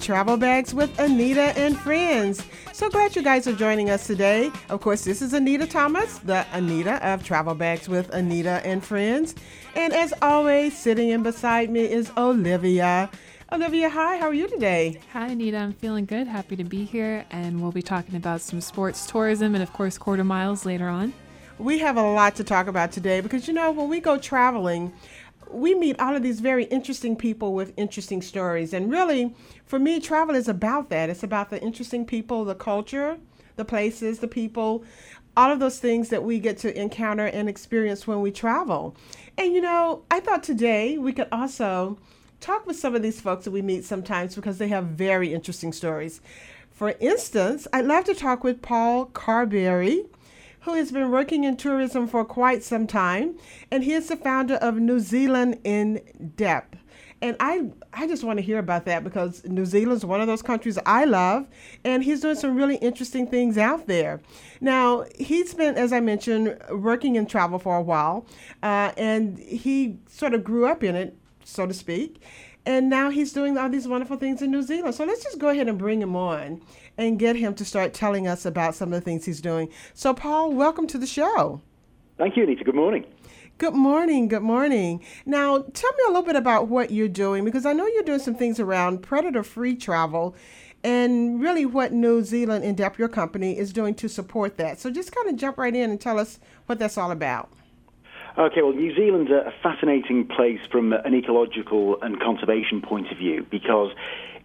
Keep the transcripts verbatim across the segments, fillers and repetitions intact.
Travel Bags with Anita and Friends. So glad you guys are joining us today. Of course, this is Anita Thomas, the Anita of Travel Bags with Anita and Friends. And as always, sitting in beside me is Olivia. Olivia, hi, how are you today? Hi, Anita, I'm feeling good, happy to be here, and we'll be talking about some sports, tourism, and of course, quarter miles later on. We have a lot to talk about today because, you know, when we go traveling, we meet all of these very interesting people with interesting stories, and really, for me, travel is about that. It's about the interesting people, the culture, the places, the people, all of those things that we get to encounter and experience when we travel. And, you know, I thought today we could also talk with some of these folks that we meet sometimes because they have very interesting stories. For instance, I'd love to talk with Paul Carberry, who has been working in tourism for quite some time, and he is the founder of New Zealand In Depth. And I, I just want to hear about that because New Zealand's one of those countries I love, and he's doing some really interesting things out there. Now, he's been, as I mentioned, working in travel for a while, uh, and he sort of grew up in it, so to speak, and now he's doing all these wonderful things in New Zealand. So let's just go ahead and bring him on and get him to start telling us about some of the things he's doing. So, Paul, welcome to the show. Thank you, Anita. Good morning. Good morning. Good morning. Now, tell me a little bit about what you're doing, because I know you're doing some things around predator-free travel and really what New Zealand In Depth, your company, is doing to support that. So just kind of jump right in and tell us what that's all about. Okay, well, New Zealand's a fascinating place from an ecological and conservation point of view because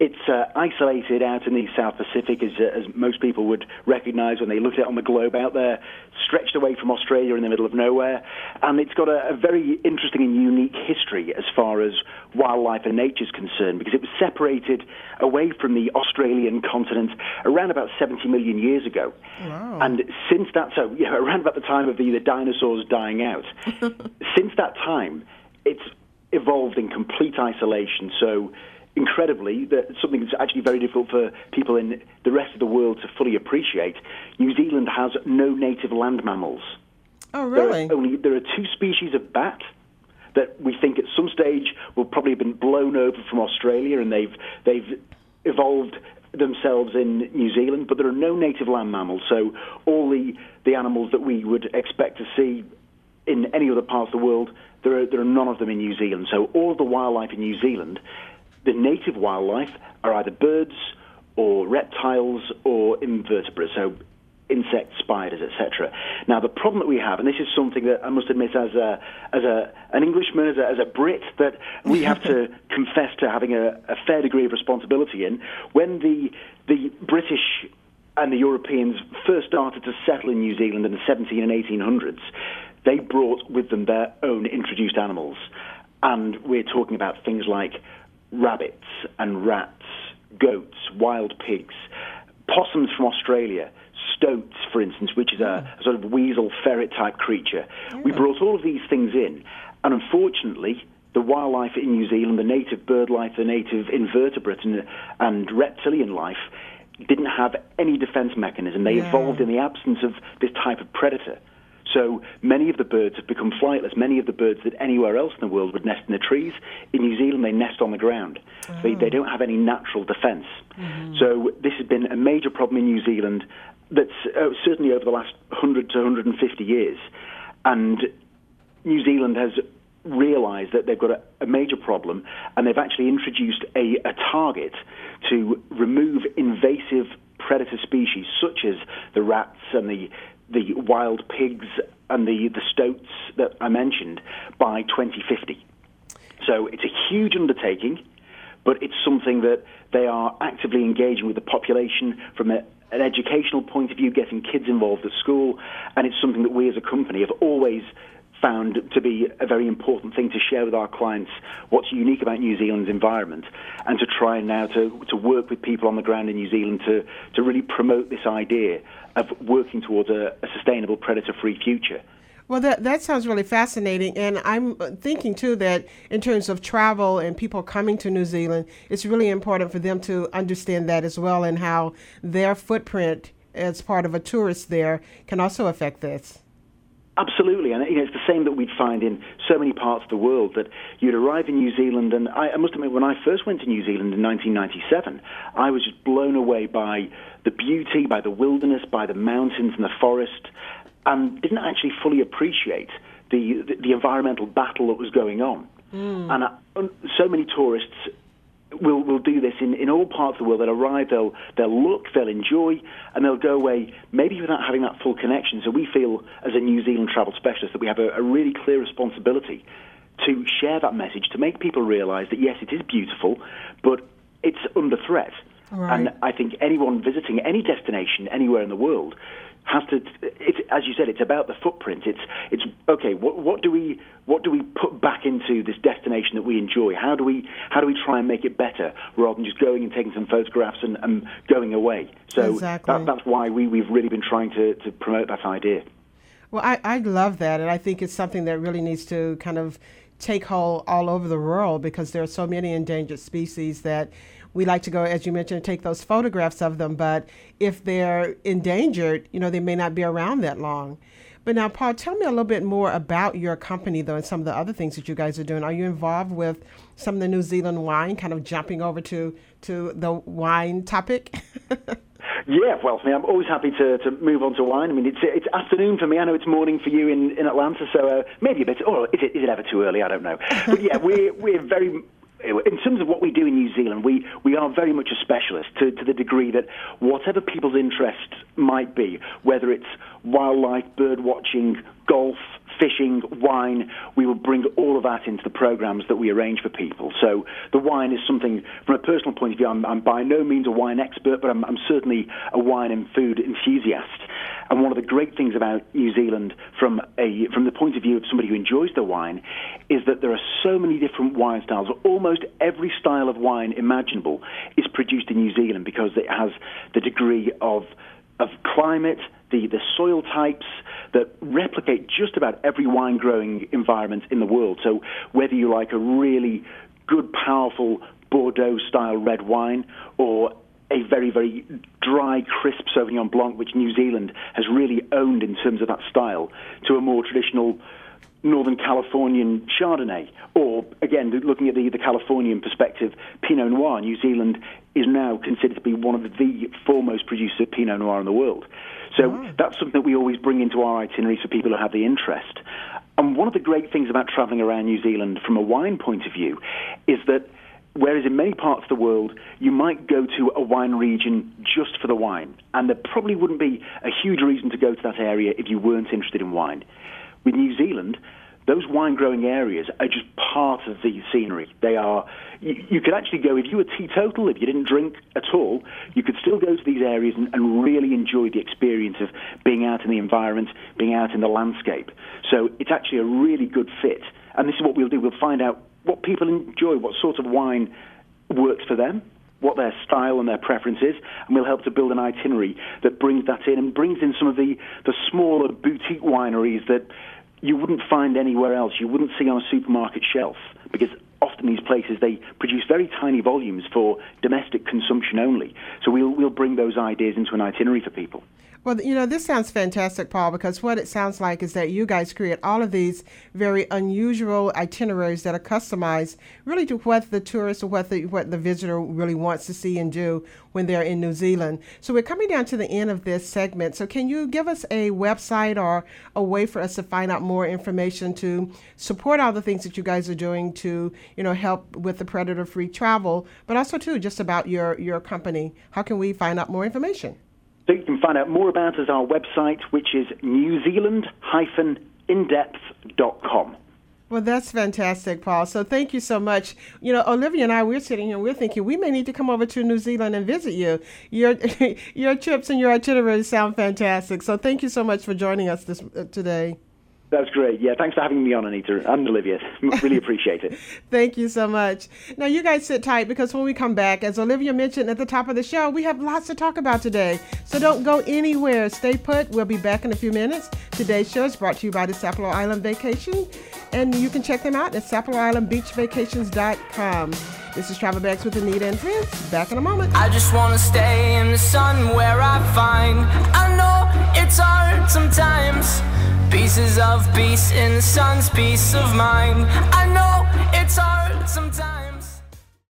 it's uh, isolated out in the South Pacific, as, uh, as most people would recognise when they look at it on the globe out there, stretched away from Australia in the middle of nowhere. And it's got a, a very interesting and unique history as far as wildlife and nature is concerned, because it was separated away from the Australian continent around about seventy million years ago. Wow. And since that, so you know, around about the time of the, the dinosaurs dying out, since that time, it's evolved in complete isolation. So incredibly, that something that's actually very difficult for people in the rest of the world to fully appreciate, New Zealand has no native land mammals. Oh, really? There are, only, there are two species of bat that we think at some stage will probably have been blown over from Australia, and they've they've evolved themselves in New Zealand, but there are no native land mammals, so all the, the animals that we would expect to see in any other part of the world, there are, there are none of them in New Zealand. So all the wildlife in New Zealand, the native wildlife, are either birds or reptiles or invertebrates, so insects, spiders, et cetera. Now, the problem that we have, and this is something that I must admit as a as a an Englishman, as a, as a Brit, that we have to confess to having a, a fair degree of responsibility in, when the the British and the Europeans first started to settle in New Zealand in the seventeen and eighteen hundreds, they brought with them their own introduced animals. And we're talking about things like rabbits and rats, goats, wild pigs, possums from Australia, stoats, for instance, which is a, a sort of weasel, ferret-type creature. Yeah. We brought all of these things in, and unfortunately, the wildlife in New Zealand, the native bird life, the native invertebrate and, and reptilian life, didn't have any defense mechanism. They yeah. evolved in the absence of this type of predator. So many of the birds have become flightless. Many of the birds that anywhere else in the world would nest in the trees, in New Zealand they nest on the ground. Oh. They, they don't have any natural defence. Mm-hmm. So this has been a major problem in New Zealand that's uh, certainly over the last one hundred to one hundred fifty years. And New Zealand has realised that they've got a, a major problem, and they've actually introduced a, a target to remove invasive predator species such as the rats and the the wild pigs and the, the stoats that I mentioned by twenty fifty. So it's a huge undertaking, but it's something that they are actively engaging with the population from a, an educational point of view, getting kids involved at school, and it's something that we as a company have always found to be a very important thing to share with our clients, what's unique about New Zealand's environment, and to try now to, to work with people on the ground in New Zealand to, to really promote this idea of working towards a, a sustainable, predator-free future. Well, that that sounds really fascinating, and I'm thinking, too, that in terms of travel and people coming to New Zealand, it's really important for them to understand that as well, and how their footprint as part of a tourist there can also affect this. Absolutely, and you know, it's the same that we'd find in so many parts of the world, that you'd arrive in New Zealand, and I, I must admit, when I first went to New Zealand in nineteen ninety-seven, I was just blown away by the beauty, by the wilderness, by the mountains and the forest, and didn't actually fully appreciate the, the, the environmental battle that was going on. Mm. And I, so many tourists will will do this in, in all parts of the world. They'll arrive, they'll, they'll look, they'll enjoy, and they'll go away maybe without having that full connection. So we feel, as a New Zealand travel specialist, that we have a, a really clear responsibility to share that message, to make people realise that, yes, it is beautiful, but it's under threat. Right. And I think anyone visiting any destination anywhere in the world has to, it's, as you said, it's about the footprint. It's, it's okay. What, what do we, what do we put back into this destination that we enjoy? How do we, how do we try and make it better rather than just going and taking some photographs and, and going away? So exactly. that, that's why we, we've really been trying to, to promote that idea. Well, I, I love that, and I think it's something that really needs to kind of take hold all over the world, because there are so many endangered species that we like to go, as you mentioned, take those photographs of them, but if they're endangered, you know, they may not be around that long. But now, Paul, tell me a little bit more about your company, though, and some of the other things that you guys are doing. Are you involved with some of the New Zealand wine, kind of jumping over to, to the wine topic? Yeah, well, I'm always happy to, to move on to wine. I mean, it's it's afternoon for me. I know it's morning for you in, in Atlanta, so uh, maybe a bit, or is it, is it ever too early? I don't know. But yeah, we're, we're very... In terms of what we do in New Zealand, we, we are very much a specialist to, to the degree that whatever people's interests might be, whether it's wildlife, bird watching, golf, fishing, wine, we will bring all of that into the programs that we arrange for people. So the wine is something, from a personal point of view, I'm, I'm by no means a wine expert, but I'm, I'm certainly a wine and food enthusiast. And one of the great things about New Zealand from a from the point of view of somebody who enjoys their wine is that there are so many different wine styles. Almost every style of wine imaginable is produced in New Zealand, because it has the degree of of climate, the, the soil types that replicate just about every wine-growing environment in the world. So whether you like a really good, powerful Bordeaux-style red wine, or a very, very dry, crisp Sauvignon Blanc, which New Zealand has really owned in terms of that style, to a more traditional Northern Californian Chardonnay, or, again, looking at the, the Californian perspective, Pinot Noir. New Zealand is now considered to be one of the foremost producers of Pinot Noir in the world. So wow. That's something that we always bring into our itineraries for people who have the interest. And one of the great things about travelling around New Zealand from a wine point of view is that, whereas in many parts of the world, you might go to a wine region just for the wine, and there probably wouldn't be a huge reason to go to that area if you weren't interested in wine. With New Zealand, those wine-growing areas are just part of the scenery. They are, you, you could actually go, if you were teetotal, if you didn't drink at all, you could still go to these areas and, and really enjoy the experience of being out in the environment, being out in the landscape. So it's actually a really good fit. And this is what we'll do. We'll find out what people enjoy, what sort of wine works for them, what their style and their preference is, and we'll help to build an itinerary that brings that in and brings in some of the, the smaller boutique wineries that you wouldn't find anywhere else, you wouldn't see on a supermarket shelf, because often these places, they produce very tiny volumes for domestic consumption only. So we'll, we'll bring those ideas into an itinerary for people. Well, you know, this sounds fantastic, Paul, because what it sounds like is that you guys create all of these very unusual itineraries that are customized really to what the tourist or what the, what the visitor really wants to see and do when they're in New Zealand. So we're coming down to the end of this segment. So can you give us a website or a way for us to find out more information to support all the things that you guys are doing to, you know, help with the predator-free travel, but also, too, just about your, your company? How can we find out more information? So you can find out more about us our website, which is new zealand in depth dot com. Well, that's fantastic, Paul. So thank you so much. You know, Olivia and I, we're sitting here, we're thinking we may need to come over to New Zealand and visit you. Your your trips and your itineraries sound fantastic. So thank you so much for joining us this, uh, today. That's great. Yeah, thanks for having me on, Anita and Olivia. Really appreciate it. Thank you so much. Now, you guys sit tight, because when we come back, as Olivia mentioned at the top of the show, we have lots to talk about today. So don't go anywhere. Stay put. We'll be back in a few minutes. Today's show is brought to you by the Sapporo Island Vacation, and you can check them out at Sapporo Island Beach Vacations dot com. This is Travel Bags with Anita and Friends. Back in a moment. I just want to stay in the sun where I find, I know it's hard sometimes, pieces of peace in the sun's peace of mind. I know it's hard sometimes.